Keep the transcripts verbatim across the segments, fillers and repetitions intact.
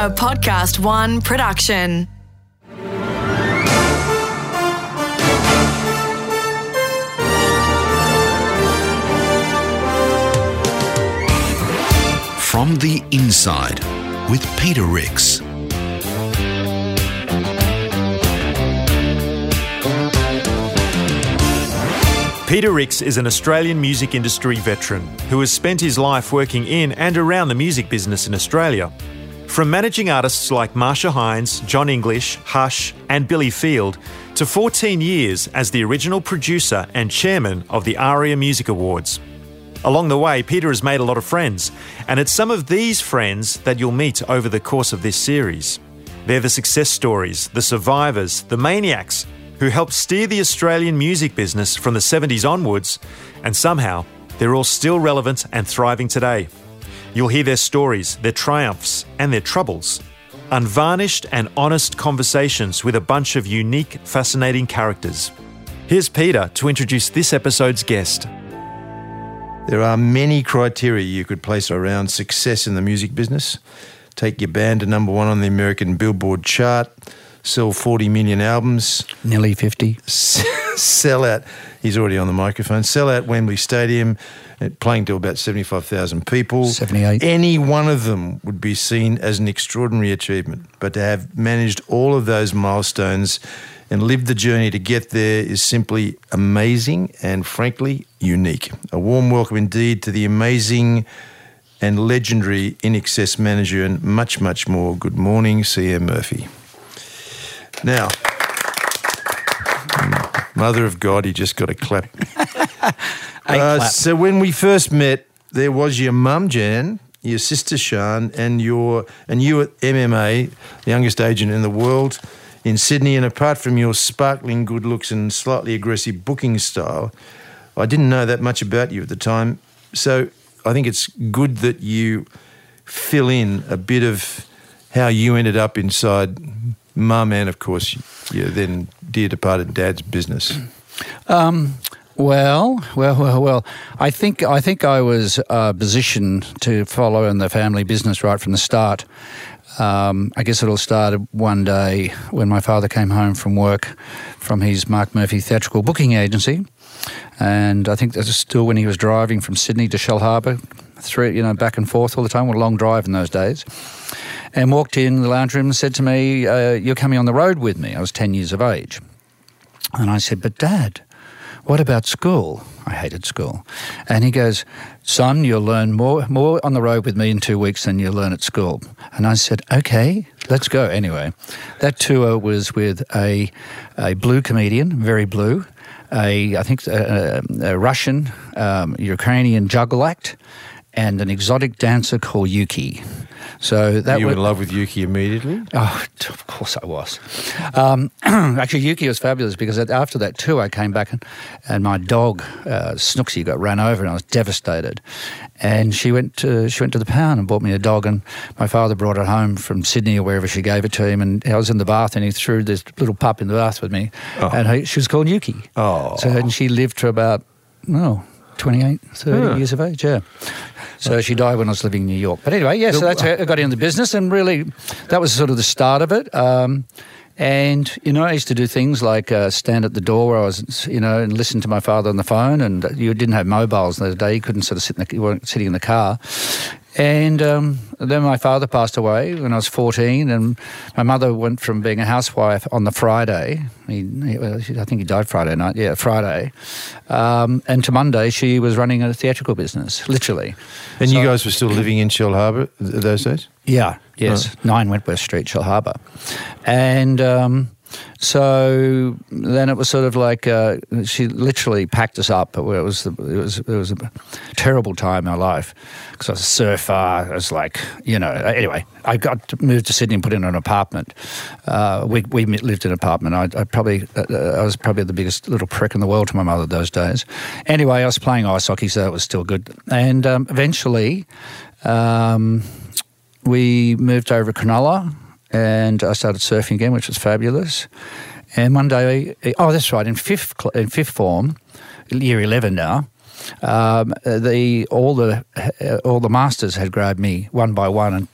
a Podcast One production. From the Inside with Peter Rix. Peter Rix is an Australian music industry veteran who has spent his life working in and around the music business in Australia. From managing artists like Marcia Hines, John English, Hush and Billy Field to fourteen years as the original producer and chairman of the ARIA Music Awards. Along the way, Peter has made a lot of friends, and it's some of these friends that you'll meet over the course of this series. They're the success stories, the survivors, the maniacs, who helped steer the Australian music business from the seventies onwards, and somehow they're all still relevant and thriving today. You'll hear their stories, their triumphs and their troubles. Unvarnished and honest conversations with a bunch of unique, fascinating characters. Here's Peter to introduce this episode's guest. There are many criteria you could place around success in the music business. Take your band to number one on the American Billboard chart, sell forty million albums. Nearly fifty. Sell out, he's already on the microphone, sell out Wembley Stadium, playing to about seventy-five thousand people. seventy-eight. Any one of them would be seen as an extraordinary achievement. But to have managed all of those milestones and lived the journey to get there is simply amazing and, frankly, unique. A warm welcome indeed to the amazing and legendary I N X S manager and much, much more. Good morning, C M Murphy. Now, mother of God, he just got a clap. uh, clap. So when we first met, there was your mum, Jan, your sister, Shan, and your and you at M M A, the youngest agent in the world in Sydney. And apart from your sparkling good looks and slightly aggressive booking style, I didn't know that much about you at the time. So I think it's good that you fill in a bit of how you ended up inside Mum and, of course, your then dear departed dad's business. Um, well, well, well, well. I think I think I was uh, positioned to follow in the family business right from the start. Um, I guess it all started one day when my father came home from work from his Mark Murphy theatrical booking agency, and I think that's still when he was driving from Sydney to Shellharbour, through, you know, back and forth all the time. What a long drive in those days. And walked in the lounge room and said to me, uh, you're coming on the road with me. I was ten years of age. And I said, but Dad, what about school? I hated school. And he goes, son, you'll learn more more on the road with me in two weeks than you'll learn at school. And I said, okay, let's go. Anyway, that tour was with a a blue comedian, very blue, a I think a, a Russian, um, Ukrainian juggle act, and an exotic dancer called Yuki. So that Were you were in love with Yuki immediately? Oh, of course I was. Um, actually, Yuki was fabulous because after that too, I came back and, and my dog, uh, Snooksy, got run over and I was devastated. And she went to, she went to the pound and bought me a dog, and my father brought it home from Sydney or wherever she gave it to him, and I was in the bath and he threw this little pup in the bath with me, oh. and her, she was called Yuki. Oh. So and she lived to about, no. Oh, twenty-eight, thirty yeah. years of age, yeah. So she died when I was living in New York. But anyway, yeah, so that's how I got into the business, and really that was sort of the start of it. Um, and, you know, I used to do things like uh, stand at the door where I was, you know, and listen to my father on the phone, and you didn't have mobiles in those days. You couldn't sort of sit in the, you weren't sitting in the car. And um, then my father passed away when I was fourteen, and my mother went from being a housewife on the Friday. He, he, I think he died Friday night, yeah, Friday. Um, and to Monday, she was running a theatrical business, literally. And so, you guys were still living in Shellharbour those days? Yeah, yes, right. nine Wentworth Street, Shellharbour. And Um, So then it was sort of like uh, she literally packed us up. It was it was it was a terrible time in my life because I was a surfer. I was like, you know. Anyway, I got to, moved to Sydney and put in an apartment. Uh, we we lived in an apartment. I, I probably uh, I was probably the biggest little prick in the world to my mother those days. Anyway, I was playing ice hockey, so that was still good. And um, eventually, um, we moved over to Cronulla. And I started surfing again, which was fabulous. And one day, oh, that's right, in fifth in fifth form, year eleven now, um, the all the all the masters had grabbed me one by one and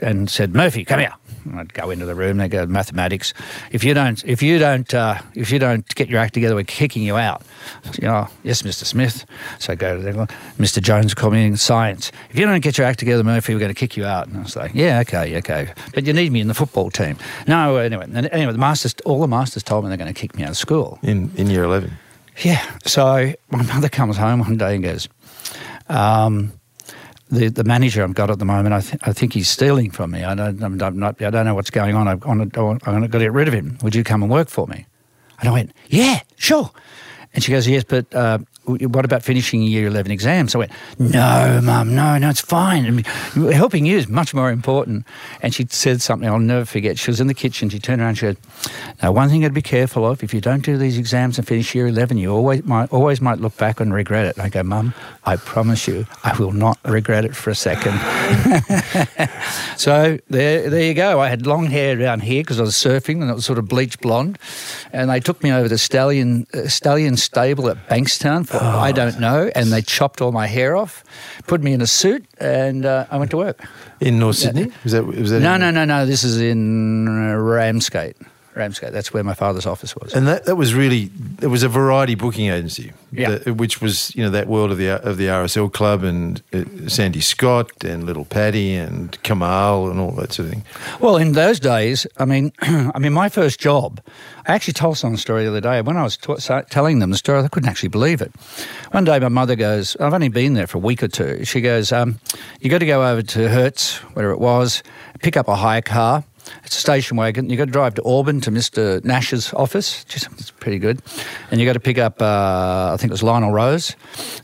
and said, "Murphy, come here." And I'd go into the room. They go, "Mathematics. If you don't, if you don't, uh, if you don't get your act together, we're kicking you out." So, you know, "Yes, Mister Smith." So I go to them. Mister Jones called me in science. "If you don't get your act together, Murphy, we're going to kick you out." And I was like, "Yeah, okay, okay, but you need me in the football team." No, anyway, anyway, the masters, all the masters told me they're going to kick me out of school in in year eleven. Yeah. So my mother comes home one day and goes, Um, The, the manager I've got at the moment, I, th- I think he's stealing from me. I don't, I'm, I'm not, I don't know what's going on. I've got to get rid of him. Would you come and work for me?" And I went, "Yeah, sure." And she goes, "Yes, but uh, what about finishing year eleven exams?" So I went, "No, Mum, no, no, it's fine. I mean, helping you is much more important." And she said something I'll never forget. She was in the kitchen. She turned around and she said, "Now, one thing I'd be careful of, if you don't do these exams and finish year eleven, you always might, always might look back and regret it." And I go, "Mum, I promise you, I will not regret it for a second." So there, there you go. I had long hair down here because I was surfing and it was sort of bleach blonde. And they took me over to Stallion, uh, Stallion Stable at Bankstown for oh. I don't know, and they chopped all my hair off, put me in a suit, and uh, I went to work in North Sydney. Was that, was that no, no, no, no. This is in Ramsgate. Ramsgate. That's where my father's office was. And that, that was really it was a variety booking agency, yeah. that, which was you know that world of the of the R S L club and uh, Sandy Scott and Little Paddy and Kamal and all that sort of thing. Well, in those days, I mean, I mean, my first job. I actually told someone a story the other day. When I was t- telling them the story, they couldn't actually believe it. One day, my mother goes, "I've only been there for a week or two." She goes, um, "You got to go over to Hertz, whatever it was, pick up a hire car. It's a station wagon. You've got to drive to Auburn to Mister Nash's office." Geez, it's pretty good. "And you got to pick up, uh, I think it was Lionel Rose.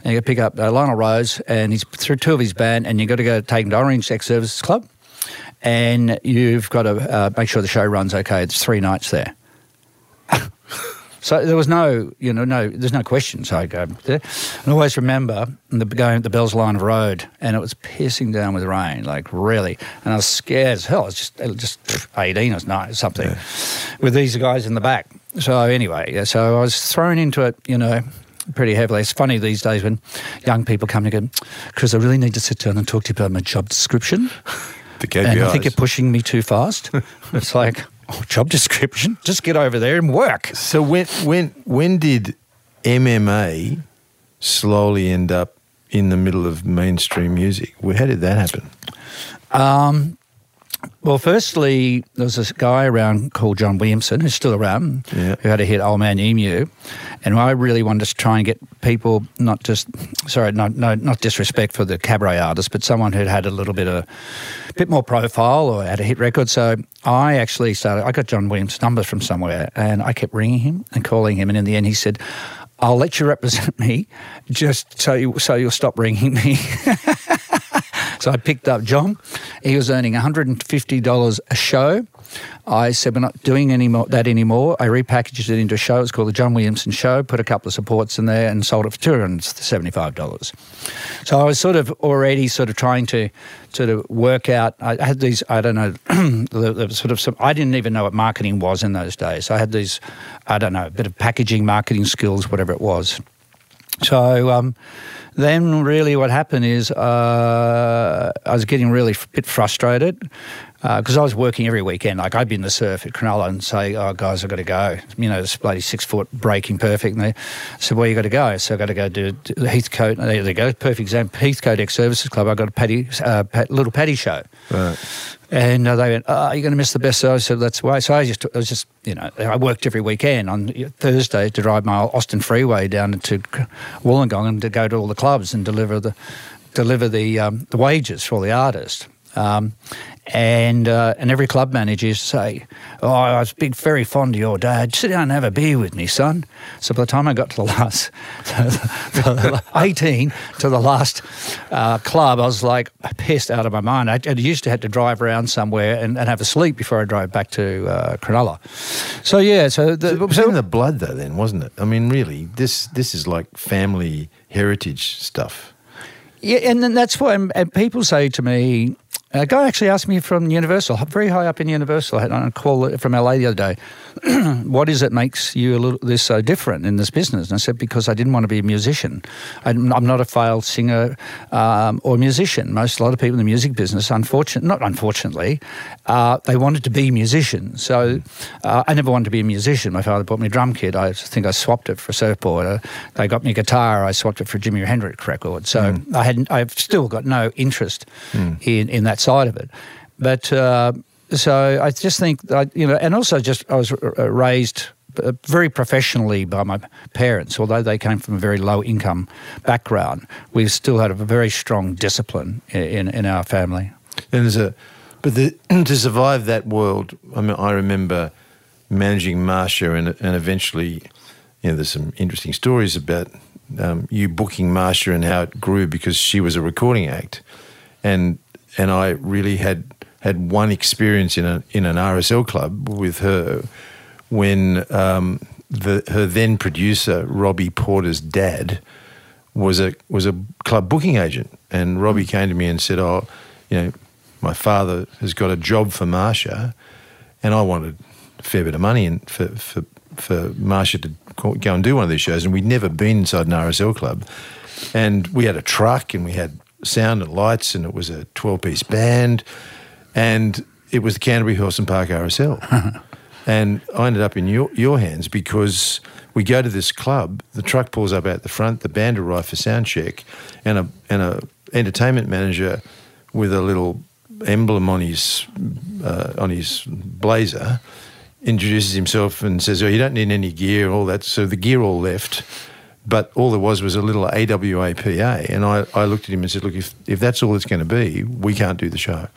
And you got to pick up uh, Lionel Rose and he's through two of his band. And you got to go take him to Orange Sex Services Club. And you've got to uh, make sure the show runs okay. It's three nights there." So there was no, you know, no, there's no question. So I go there. And I always remember the, going at the Bell's Line Road, and it was pissing down with rain, like really. And I was scared as hell. I was just, I was just eighteen or nine, something, yeah. with these guys in the back. So anyway, so I was thrown into it, you know, pretty heavily. It's funny these days when young people come and go, "Chris, I really need to sit down and talk to you about my job description. And I think you're pushing me too fast." It's like... Oh, job description. Just get over there and work. So when when when did M M A slowly end up in the middle of mainstream music? How did that happen? Um, well, firstly, there was this guy around called John Williamson, who's still around, yeah. who had a hit, Old Man Emu. And I really wanted to try and get people, not just, sorry, no, no, not disrespect for the cabaret artist, but someone who'd had a little bit of, a bit more profile or had a hit record. So I actually started, I got John Williams' number from somewhere and I kept ringing him and calling him. And in the end he said, "I'll let you represent me just so, you, so you'll stop ringing me." So I picked up John. He was earning one hundred fifty dollars a show. I said, "We're not doing any more, that anymore." I repackaged it into a show. It's called The John Williamson Show, put a couple of supports in there and sold it for two hundred seventy-five dollars. So I was sort of already sort of trying to sort of work out. I had these, I don't know, the, the sort of some, I didn't even know what marketing was in those days. So I had these, I don't know, a bit of packaging, marketing skills, whatever it was. So um, then really what happened is uh, I was getting really a bit frustrated because uh, I was working every weekend. Like I'd be in the surf at Cronulla and say, "Oh, guys, I've got to go. You know, this bloody six-foot breaking perfect." And they said, "Well, you got to go." So I've got to go do the Heathcote. There they go, perfect example, Heathcote X Services Club. I got a Paddy, uh, Pat, little Paddy show. Right. And uh, they went, "Oh, you're going to miss the best." So I said, "That's why." So I just, I was just, you know, I worked every weekend on Thursday to drive my Austin Freeway down to Wollongong and to go to all the clubs and deliver the deliver the um, the wages for all the artists. Um, and uh, and every club manager used to say, "Oh, I was big, very fond of your dad. Sit down and have a beer with me, son." So by the time I got to the last, to the eighteen, to the last uh, club, I was like pissed out of my mind. I, I used to have to drive around somewhere and, and have a sleep before I drove back to uh, Cronulla. So yeah, so... The, it was in the blood though then, wasn't it? I mean, really, this this is like family heritage stuff. Yeah, and then that's why and people say to me... A guy actually asked me from Universal, very high up in Universal, I had a call from L A the other day, what is it makes you a little, this so different in this business? And I said, because I didn't want to be a musician. I'm not a failed singer um, or musician. Most, a lot of people in the music business, unfortunately, not unfortunately, uh, they wanted to be musicians. So uh, I never wanted to be a musician. My father bought me a drum kit. I think I swapped it for a surfboard. Uh, they got me a guitar. I swapped it for a Jimi Hendrix record. So mm. I hadn't, I've still got no interest mm. in, in that side of it. But uh, so I just think, that, you know, and also just I was raised very professionally by my parents, although they came from a very low income background. We've still had a very strong discipline in, in our family. And there's a, but the, to survive that world, I mean, I remember managing Marcia and, and eventually, you know, there's some interesting stories about um, you booking Marcia and how it grew because she was a recording act. And And I really had had one experience in a in an R S L club with her, when um, the, her then producer Robbie Porter's dad was a was a club booking agent, and Robbie came to me and said, "Oh, you know, my father has got a job for Marcia," and I wanted a fair bit of money and for for for Marcia to go and do one of these shows, and we'd never been inside an R S L club, and we had a truck and we had sound and lights, and it was a twelve-piece band, and it was the Canterbury Horse and Park R S L. And I ended up in your, your hands because we go to this club, the truck pulls up out the front, the band arrive for sound check, and a and a entertainment manager with a little emblem on his uh, on his blazer introduces himself and says, "Oh, you don't need any gear," and all that. So the gear all left. But all there was was a little A W A P A, and I, I looked at him and said, look, if, if that's all it's going to be, we can't do the show.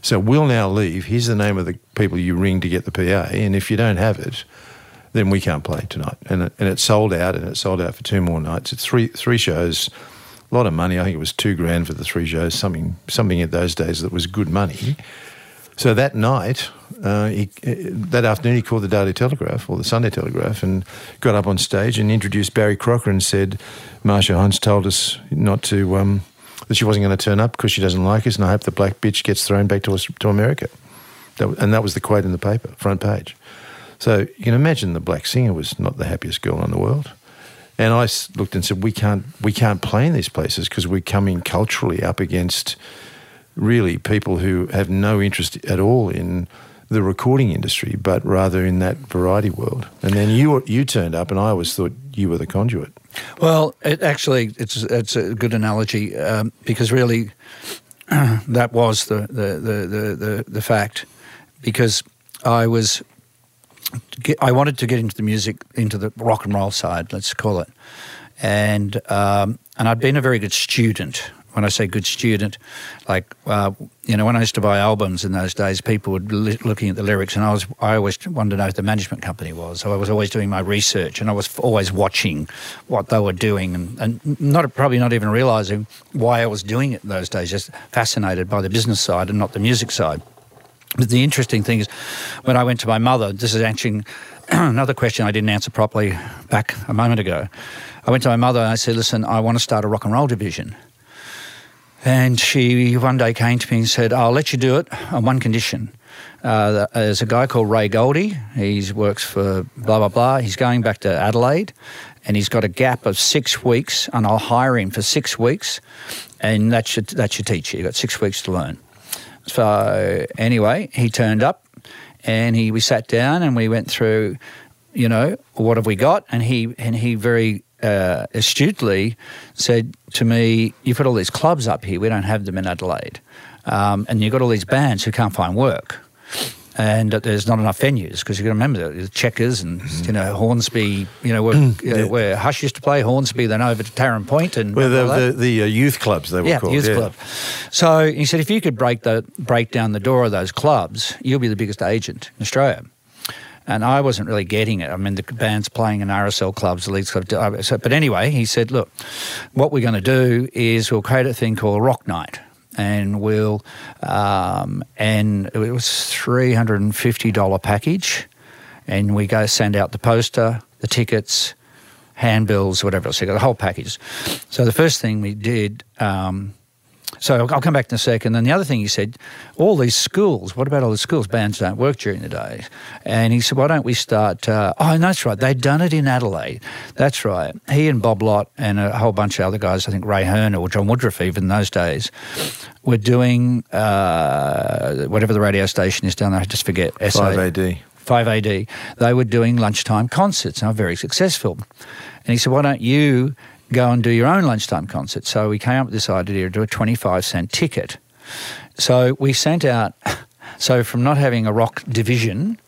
So we'll now leave. Here's the name of the people you ring to get the P A, and if you don't have it, then we can't play tonight. And it, and it sold out, and it sold out for two more nights. It's three three shows, a lot of money. I think it was two grand for the three shows, something something in those days that was good money. So that night, uh, he, that afternoon, he called the Daily Telegraph or the Sunday Telegraph and got up on stage and introduced Barry Crocker and said, Marcia Hines told us not to, um, that she wasn't going to turn up because she doesn't like us, and I hope the black bitch gets thrown back to us, to America. That, and that was the quote in the paper, front page. So you can imagine the black singer was not the happiest girl in the world. And I looked and said, we can't, we can't play in these places because we're coming culturally up against really people who have no interest at all in the recording industry, but rather in that variety world. And then you you turned up, and I always thought you were the conduit. Well, it actually, it's it's a good analogy um, because really uh, that was the the, the, the, the the fact, because I was get, I wanted to get into the music, into the rock and roll side, let's call it, and um, and I'd been a very good student. When I say good student, like, uh, you know, when I used to buy albums in those days, people were li- looking at the lyrics, and I was I always wanted to know who the management company was. So I was always doing my research, and I was always watching what they were doing, and, and not probably not even realising why I was doing it in those days, just fascinated by the business side and not the music side. But the interesting thing is, when I went to my mother, this is actually another question I didn't answer properly back a moment ago. I went to my mother and I said, listen, I want to start a rock and roll division. And she one day came to me and said, I'll let you do it on one condition. Uh, there's a guy called Ray Goldie. He works for blah, blah, blah. He's going back to Adelaide, and he's got a gap of six weeks, and I'll hire him for six weeks, and that should, that should teach you. You've got six weeks to learn. So anyway, he turned up, and he we sat down, and we went through, you know, what have we got? And he and he very... Uh, astutely said to me, you've got all these clubs up here, we don't have them in Adelaide, um, and you've got all these bands who can't find work, and uh, there's not enough venues, because you've got to remember the Checkers and mm. you know Hornsby, you know where, yeah. uh, where Hush used to play, Hornsby, then over to Tarrant Point, and well, the, the, the uh, youth clubs they were yeah, called youth yeah. club. So he said, if you could break the break down the door of those clubs, you'll be the biggest agent in Australia. And I wasn't really getting it. I mean, the band's playing in R S L clubs, the league's club. But anyway, he said, look, what we're going to do is we'll create a thing called Rock Night. And we'll, um, and it was three hundred fifty dollars package. And we go send out the poster, the tickets, handbills, whatever else. So you got the whole package. So the first thing we did, um, So I'll come back in a second. And the other thing he said, all these schools, what about all the schools? Bands don't work during the day. And he said, why don't we start, uh, oh, no, that's right, they'd done it in Adelaide. That's right. He and Bob Lott and a whole bunch of other guys, I think Ray Hearn or John Woodruff even in those days, were doing uh, whatever the radio station is down there, I just forget. five A D. five A D. They were doing lunchtime concerts and were very successful. And he said, why don't you go and do your own lunchtime concert? So we came up with this idea to do a twenty-five cent ticket. So we sent out, so from not having a rock division,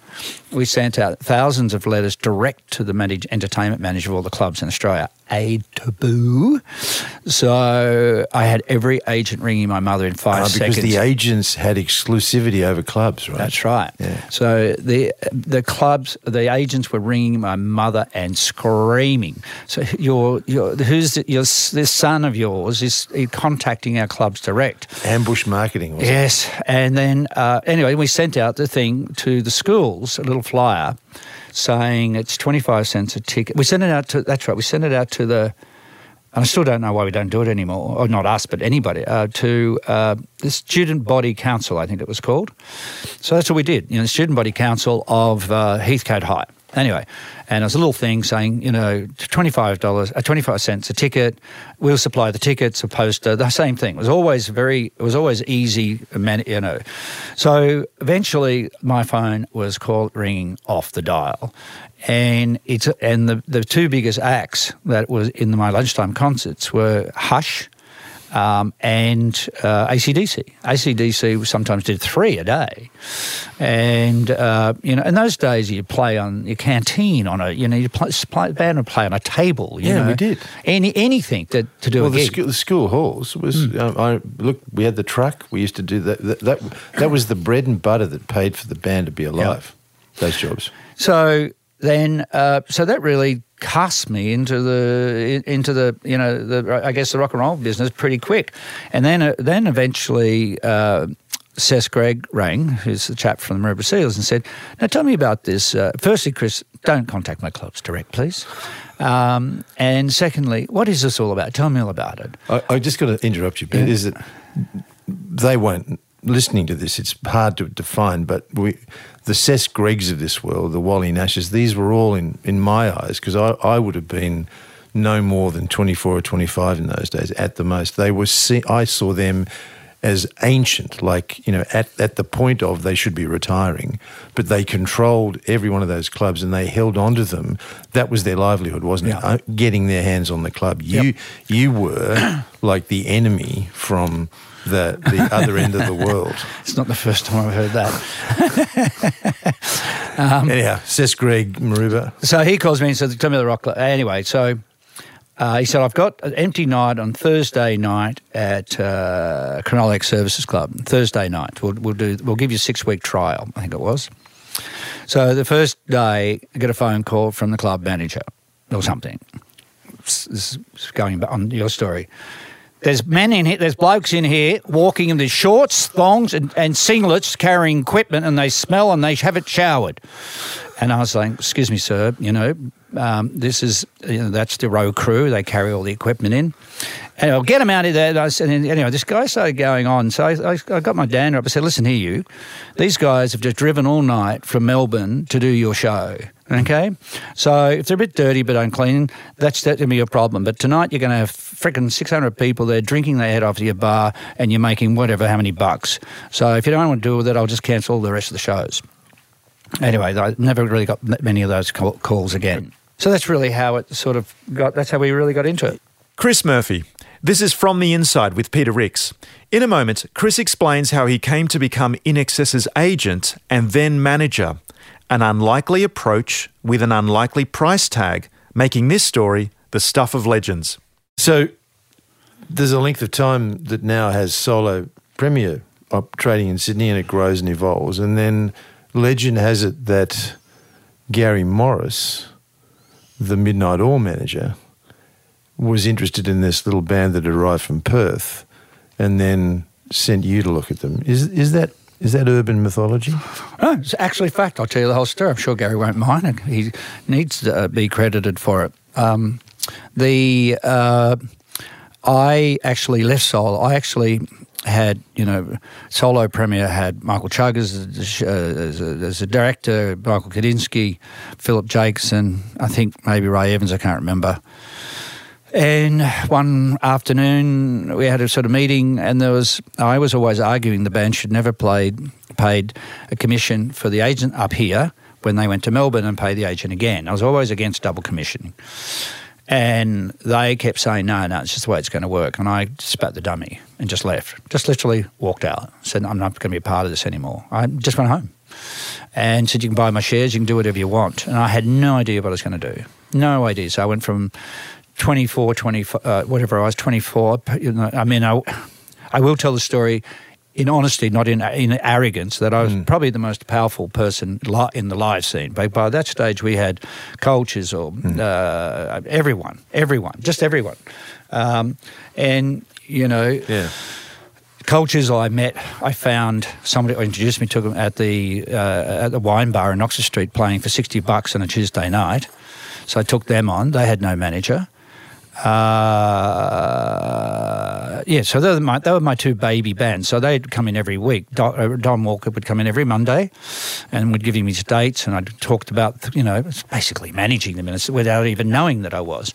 we sent out thousands of letters direct to the manage, entertainment manager of all the clubs in Australia, A taboo. So I had every agent ringing my mother in five uh, because seconds. Because the agents had exclusivity over clubs, right? That's right. Yeah. So the the clubs, the agents were ringing my mother and screaming. So your your who's the, your this son of yours is contacting our clubs direct. Ambush marketing. Wasn't yes, it? And then uh, anyway, we sent out the thing to the schools, a little flyer, saying it's twenty-five cents a ticket. We sent it out to, that's right, we sent it out to the, and I still don't know why we don't do it anymore, or not us, but anybody, uh, to uh, the Student Body Council, I think it was called. So that's what we did, you know, the Student Body Council of uh, Heathcote High. Anyway, and it was a little thing saying, you know, twenty-five dollars, uh, twenty-five cents a ticket. We'll supply the tickets, a poster, the same thing. It was always very, it was always easy, you know. So eventually, my phone was called ringing off the dial, and it's and the the two biggest acts that was in my lunchtime concerts were Hush. Um, and uh, A C D C. A C D C sometimes did three a day, and uh, you know, in those days you play on your canteen on a you know you play, play band and play on a table. You yeah, know. We did any anything that to, to do. Well, a the, sc- the school halls was. Mm. Um, I look, we had the truck. We used to do that. That that, that was the bread and butter that paid for the band to be alive. Yep. Those jobs. So then, uh, so that really cast me into the into the you know the I guess the rock and roll business pretty quick, and then uh, then eventually uh, Cess Gregg rang, who's the chap from the Maroubra Seals, and said, "Now tell me about this. Uh, firstly, Chris, don't contact my clubs direct, please. Um, and secondly, what is this all about? Tell me all about it." I, I just got to interrupt you, but yeah. Is it they won't listening to this? It's hard to define, but we. The Cess Greggs of this world, the Wally Nashes, these were all in, in my eyes because I, I would have been no more than twenty-four or twenty-five in those days at the most. They were see, I saw them as ancient, like, you know, at, at the point of they should be retiring, but they controlled every one of those clubs and they held on to them. That was their livelihood, wasn't yeah. it? Getting their hands on the club. You yep. you were like the enemy from the the other end of the world. It's not the first time I've heard that. um, Anyhow, Cess Gregg, Maroubra. So he calls me and says, tell me the rock club. Anyway, so uh, he said, I've got an empty night on Thursday night at uh, Cronulla X Services Club. Thursday night. We'll, we'll, do, we'll give you a six-week trial, I think it was. So the first day, I get a phone call from the club manager or something. This is going back on your story. There's men in here, there's blokes in here walking in their shorts, thongs and, and singlets carrying equipment and they smell and they haven't showered. And I was like, excuse me, sir, you know, um, this is, you know, that's the row crew. They carry all the equipment in. And I'll get them out of there. And I said, and anyway, this guy started going on. So I, I, I got my dander up. I said, listen here, you, these guys have just driven all night from Melbourne to do your show. Okay, so if they're a bit dirty but unclean, that's going to be your problem. But tonight you're going to have frickin' six hundred people there drinking their head off to your bar and you're making whatever, how many bucks. So if you don't want to deal with it, I'll just cancel the rest of the shows. Anyway, I never really got many of those calls again. So that's really how it sort of got, that's how we really got into it. Chris Murphy. This is From the Inside with Peter Rix. In a moment, Chris explains how he came to become I N X S's agent and then manager. An unlikely approach with an unlikely price tag, making this story the stuff of legends. So there's a length of time that now has Solo Premier up trading in Sydney and it grows and evolves. And then legend has it that Gary Morris, the Midnight Oil manager, was interested in this little band that arrived from Perth and then sent you to look at them. Is is that... Is that urban mythology? No, it's actually fact. I'll tell you the whole story. I'm sure Gary won't mind it. He needs to be credited for it. Um, the uh, I actually left Solo. I actually had, you know, Solo Premier had Michael Chugg as, uh, as, a, as a director, Michael Kadinsky, Philip Jakes, and I think maybe Ray Evans, I can't remember. And one afternoon we had a sort of meeting, and there was I was always arguing the band should never played, paid a commission for the agent up here when they went to Melbourne and pay the agent again. I was always against double commissioning. And they kept saying, no, no, it's just the way it's going to work. And I spat the dummy and just left, just literally walked out, said, I'm not going to be a part of this anymore. I just went home and said, you can buy my shares, you can do whatever you want. And I had no idea what I was going to do, no idea. So I went from twenty-four, twenty-five, uh, whatever I was, twenty-four. You know, I mean, I, I will tell the story in honesty, not in in arrogance, that I was mm. probably the most powerful person li- in the live scene. But by that stage, we had Cultures or mm. uh, everyone, everyone, just everyone. Um, and, you know, yeah. Cultures I met, I found somebody who introduced me to them at the, uh, at the wine bar in Oxford Street playing for sixty bucks on a Tuesday night. So I took them on. They had no manager. Uh, yeah, so they were, my, they were my two baby bands. So they'd come in every week. Don, Don Walker would come in every Monday and would give him his dates, and I talked about, you know, basically managing them without even knowing that I was.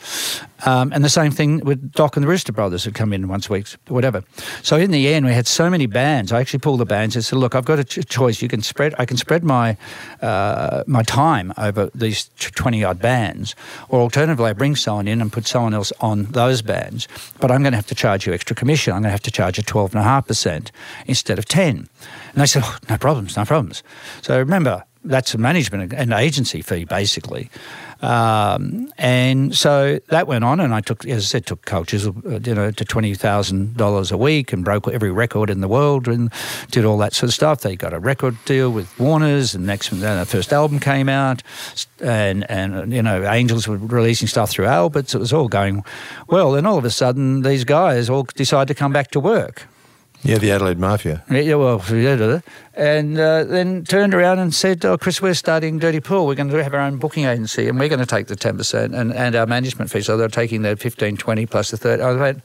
Um, and the same thing with Doc and the Rooster Brothers would come in once a week, whatever. So in the end, we had so many bands. I actually pulled the bands and said, look, I've got a ch- choice. You can spread. I can spread my uh, my time over these twenty-odd bands, or alternatively, I bring someone in and put someone else on those bands, but I'm going to have to charge you extra commission. I'm going to have to charge you twelve point five percent instead of ten. And they said, oh, no problems, no problems. So remember, that's a management and agency fee, basically. Um, and so that went on, and I took, as I said, took Cultures, you know, to twenty thousand dollars a week, and broke every record in the world and did all that sort of stuff. They got a record deal with Warner's, and next, and their first album came out, and, and, you know, Angels were releasing stuff through Albert's. It was all going well, and all of a sudden these guys all decide to come back to work. Yeah, the Adelaide Mafia. Yeah, well, and uh, then turned around and said, oh, Chris, we're starting Dirty Pool. We're going to have our own booking agency, and we're going to take the ten percent and, and our management fee. So they're taking their fifteen, twenty plus the thirty. I went,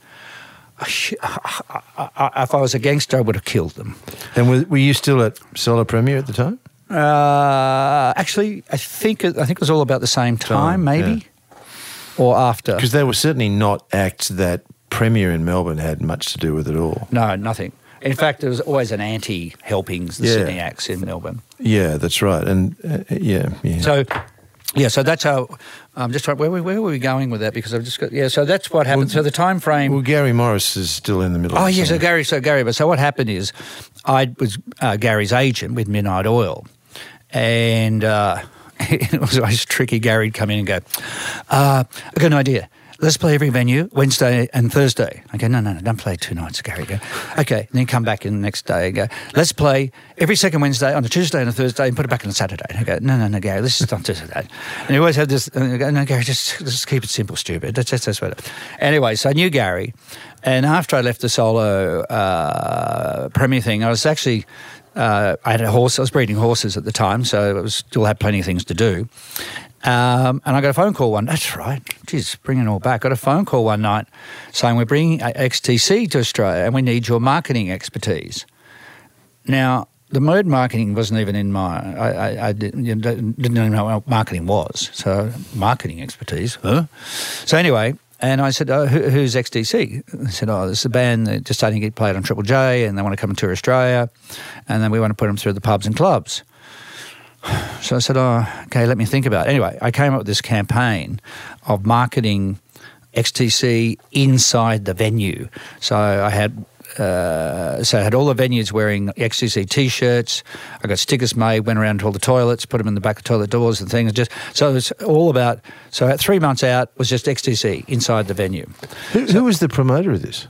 I, I, if I was a gangster, I would have killed them. And were, were you still at Solo Premier at the time? Uh, actually, I think, I think it was all about the same time, time maybe, yeah. or after. Because they were certainly not acts that Premier in Melbourne had much to do with it all. No, nothing. In fact, there was always an anti-helpings, the yeah. Sydney acts in Melbourne. Yeah, that's right. And uh, yeah, yeah. So, yeah, so that's how. I'm um, just trying. Where, where were we going with that? Because I've just got. Yeah, so that's what happened. Well, so the time frame. Well, Gary Morris is still in the middle. Oh, of yeah. So Gary. So Gary. But so what happened is, I was uh, Gary's agent with Midnight Oil, and uh, it was always tricky. Gary'd come in and go, uh, "I got an idea. Let's play every venue, Wednesday and Thursday." I go, no, no, no, don't play two nights, Gary. Go, okay, and then come back in the next day and go, let's play every second Wednesday on a Tuesday and a Thursday and put it back on a Saturday. And I go, no, no, no, Gary, let's just not do that. And he always had this, and I go, no, Gary, just, just keep it simple, stupid. That's, that's, that's what it is. Anyway, so I knew Gary, and after I left the Solo uh, Premier thing, I was actually... Uh, I had a horse. I was breeding horses at the time, so I was, still had plenty of things to do. Um, and I got a phone call one. That's right. Geez, bringing it all back. Got a phone call one night saying we're bringing X T C to Australia and we need your marketing expertise. Now, the word marketing wasn't even in my. I, I, I didn't, you know, didn't even know what marketing was. So marketing expertise. Huh? So anyway. And I said, oh, who, who's X T C? They said, oh, this is a band that just starting to get played on Triple J, and they want to come and tour Australia, and then we want to put them through the pubs and clubs. So I said, oh, okay, let me think about it. Anyway, I came up with this campaign of marketing X T C inside the venue. So I had... Uh, so I had all the venues wearing X T C T-shirts. I got stickers made, went around to all the toilets, put them in the back of toilet doors and things. Just so it was all about. So at three months out was just X T C inside the venue. Who, so, who was the promoter of this?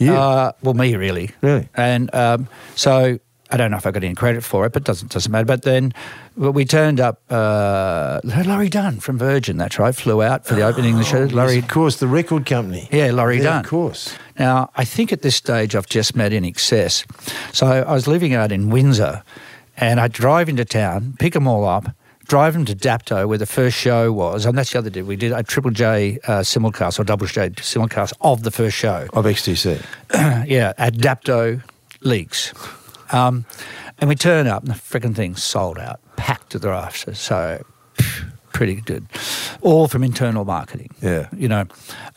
Yeah, uh, well, me really. Really, and um, so. I don't know if I got any credit for it, but it doesn't, doesn't matter. But then well, we turned up uh, Laurie Dunn from Virgin, that's right, flew out for the opening oh, of the show. Laurie, yes, of course, the record company. Yeah, Laurie yeah, Dunn. Of course. Now, I think at this stage I've just met I N X S. So I was living out in Windsor, and I drive into town, pick them all up, drive them to Dapto where the first show was, and that's the other day we did a Triple J uh, simulcast or Double J simulcast of the first show. Of X T C. Yeah, at Dapto. leaks. Um, and we turn up and the frickin' thing's sold out, packed to the rafters. So pretty good. All from internal marketing. Yeah. You know.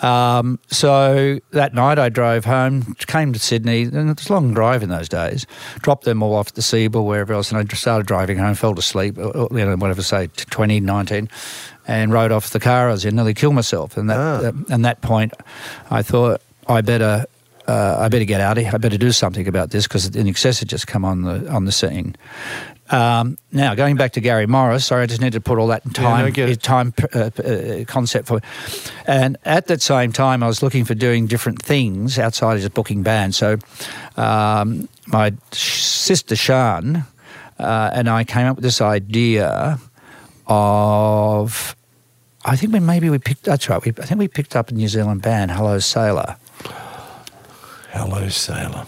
Um, so that night I drove home, came to Sydney, and it was a long drive in those days, dropped them all off at the Seaboard, wherever else, and I started driving home, fell to sleep, you know, whatever, say, twenty, nineteen, and rode off the car I was in, nearly killed myself. And that, ah. that, and that point I thought I better... Uh, I better get out of here. I better do something about this because I N X S had just come on the on the scene. Um, now, going back to Gary Morris, sorry, I just need to put all that in time, yeah, no, time uh, uh, concept for me. And at that same time, I was looking for doing different things outside of just booking bands. So um, my sister Sian uh, and I came up with this idea of, I think we maybe we picked, that's right, we, I think we picked up a New Zealand band, Hello Sailor. Hello, Sailor.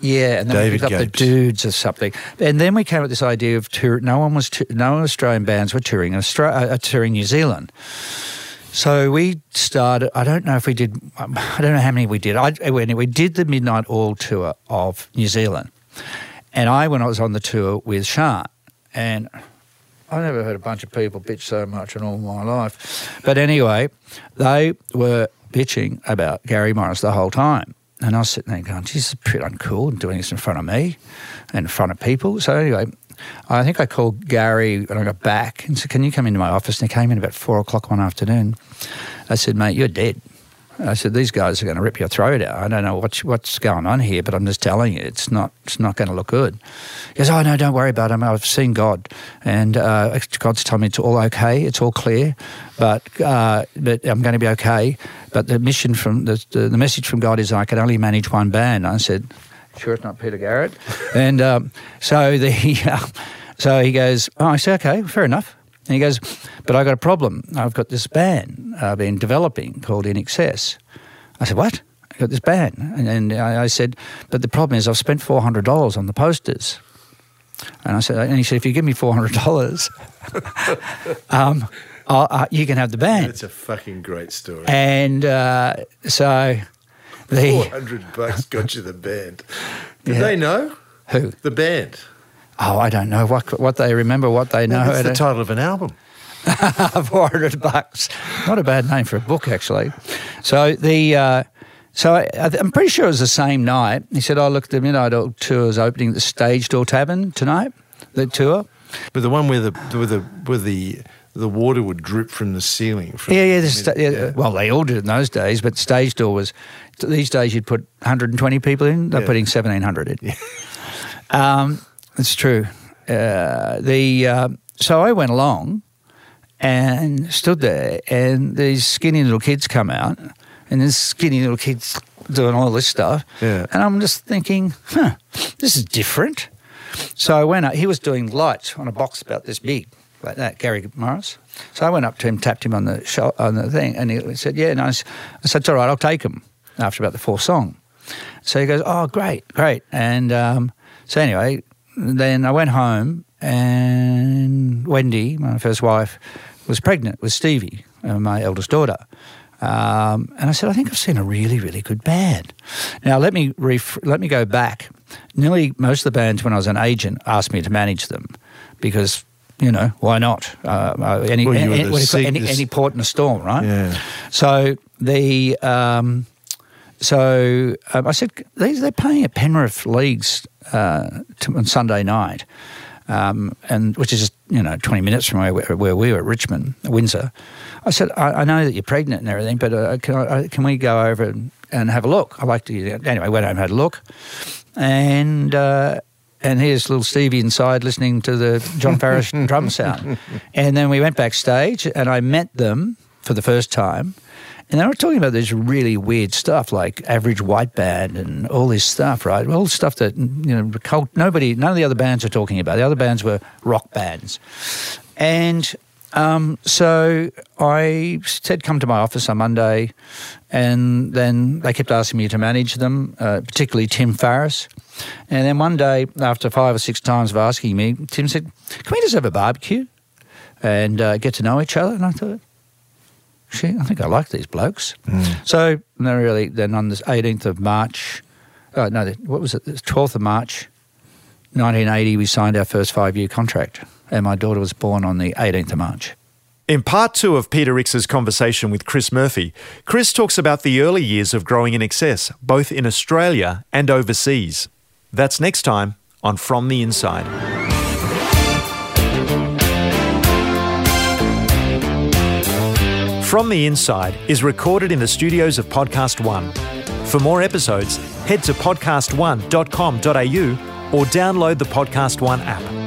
Yeah, and then David we picked Gapes. Up the Dudes or something. And then we came up with this idea of tour. No one was tu- no Australian bands were touring, Austra- uh, touring New Zealand. So we started, I don't know if we did, I don't know how many we did. I, anyway, we did the Midnight Oil tour of New Zealand. And I, when I was on the tour with Sian, and I never heard a bunch of people bitch so much in all my life. But anyway, they were bitching about Gary Morris the whole time. And I was sitting there going, geez, this is pretty uncool and doing this in front of me and in front of people. So anyway, I think I called Gary when I got back and said, can you come into my office? And he came in about four o'clock one afternoon. I said, mate, you're dead. I said, these guys are going to rip your throat out. I don't know what's, what's going on here, but I'm just telling you, it's not it's not going to look good. He goes, oh, no, don't worry about him. I've seen God, and uh, God's told me it's all okay, it's all clear, but uh, but I'm going to be okay. But the mission from the, the the message from God is I can only manage one band. I said, sure, it's not Peter Garrett. and um, so the uh, so he goes, oh, I said, okay, fair enough. And he goes, but I've got a problem. I've got this band I've been developing called I N X S. I said, what? I've got this band. And, and I, I said, but the problem is I've spent four hundred dollars on the posters. And I said, and he said, if you give me four hundred dollars, um, I'll, I, you can have the band. That's a fucking great story. And uh, so the... four hundred bucks got you the band. Did yeah. they know? Who? The band. Oh, I don't know what what they remember, what they know. It's the title of an album. Four hundred bucks, not a bad name for a book, actually. So the uh, so I, I'm pretty sure it was the same night. He said, "Oh, look, the Midnight Oil tour is opening at the Stage Door Tavern tonight. The tour, but the one where the where the where the the water would drip from the ceiling. From yeah, yeah, the sta- yeah, yeah. Well, they all did in those days, but Stage Door was. These days, you'd put one hundred twenty people in. They're yeah. putting seventeen hundred in. Yeah. Um, It's true. Uh, the uh, so I went along and stood there, and these skinny little kids come out, and these skinny little kids doing all this stuff. Yeah. And I'm just thinking, huh, this is different. So I went up. He was doing lights on a box about this big, like that, Gary Morris. So I went up to him, tapped him on the show, on the thing, and he said, yeah. And I, was, I said, it's all right, I'll take him after about the fourth song. So he goes, oh, great, great. And um, so anyway... Then I went home and Wendy, my first wife, was pregnant with Stevie, my eldest daughter. Um, and I said, I think I've seen a really, really good band. Now, let me ref- let me go back. Nearly most of the bands when I was an agent asked me to manage them because, you know, why not? Uh, any, well, any, any, call, any, any port in a storm, right? Yeah. So the... Um, So um, I said, they, they're playing at Penrith Leagues uh, t- on Sunday night, um, and which is just, you know, twenty minutes from where, where we were at Richmond, Windsor. I said, I, I know that you're pregnant and everything, but uh, can, I, can we go over and, and have a look? I like to, anyway, went home and had a look. And uh, and here's little Stevie inside listening to the John Farish drum sound. And then we went backstage and I met them for the first time. And they were talking about this really weird stuff like Average White Band and all this stuff, right? All stuff that, you know, cult, nobody, none of the other bands were talking about. The other bands were rock bands. And um, so I said, come to my office on Monday. And then they kept asking me to manage them, uh, particularly Tim Farris. And then one day, after five or six times of asking me, Tim said, can we just have a barbecue and uh, get to know each other? And I thought... I think I like these blokes. Mm. So, really, then on this eighteenth of March, oh, no, what was it, the twelfth of March nineteen eighty, we signed our first five-year contract, and my daughter was born on the eighteenth of March. In part two of Peter Rix's conversation with Chris Murphy, Chris talks about the early years of growing I N X S, both in Australia and overseas. That's next time on From the Inside. From the Inside is recorded in the studios of Podcast One. For more episodes, head to podcast one dot com dot a u or download the Podcast One app.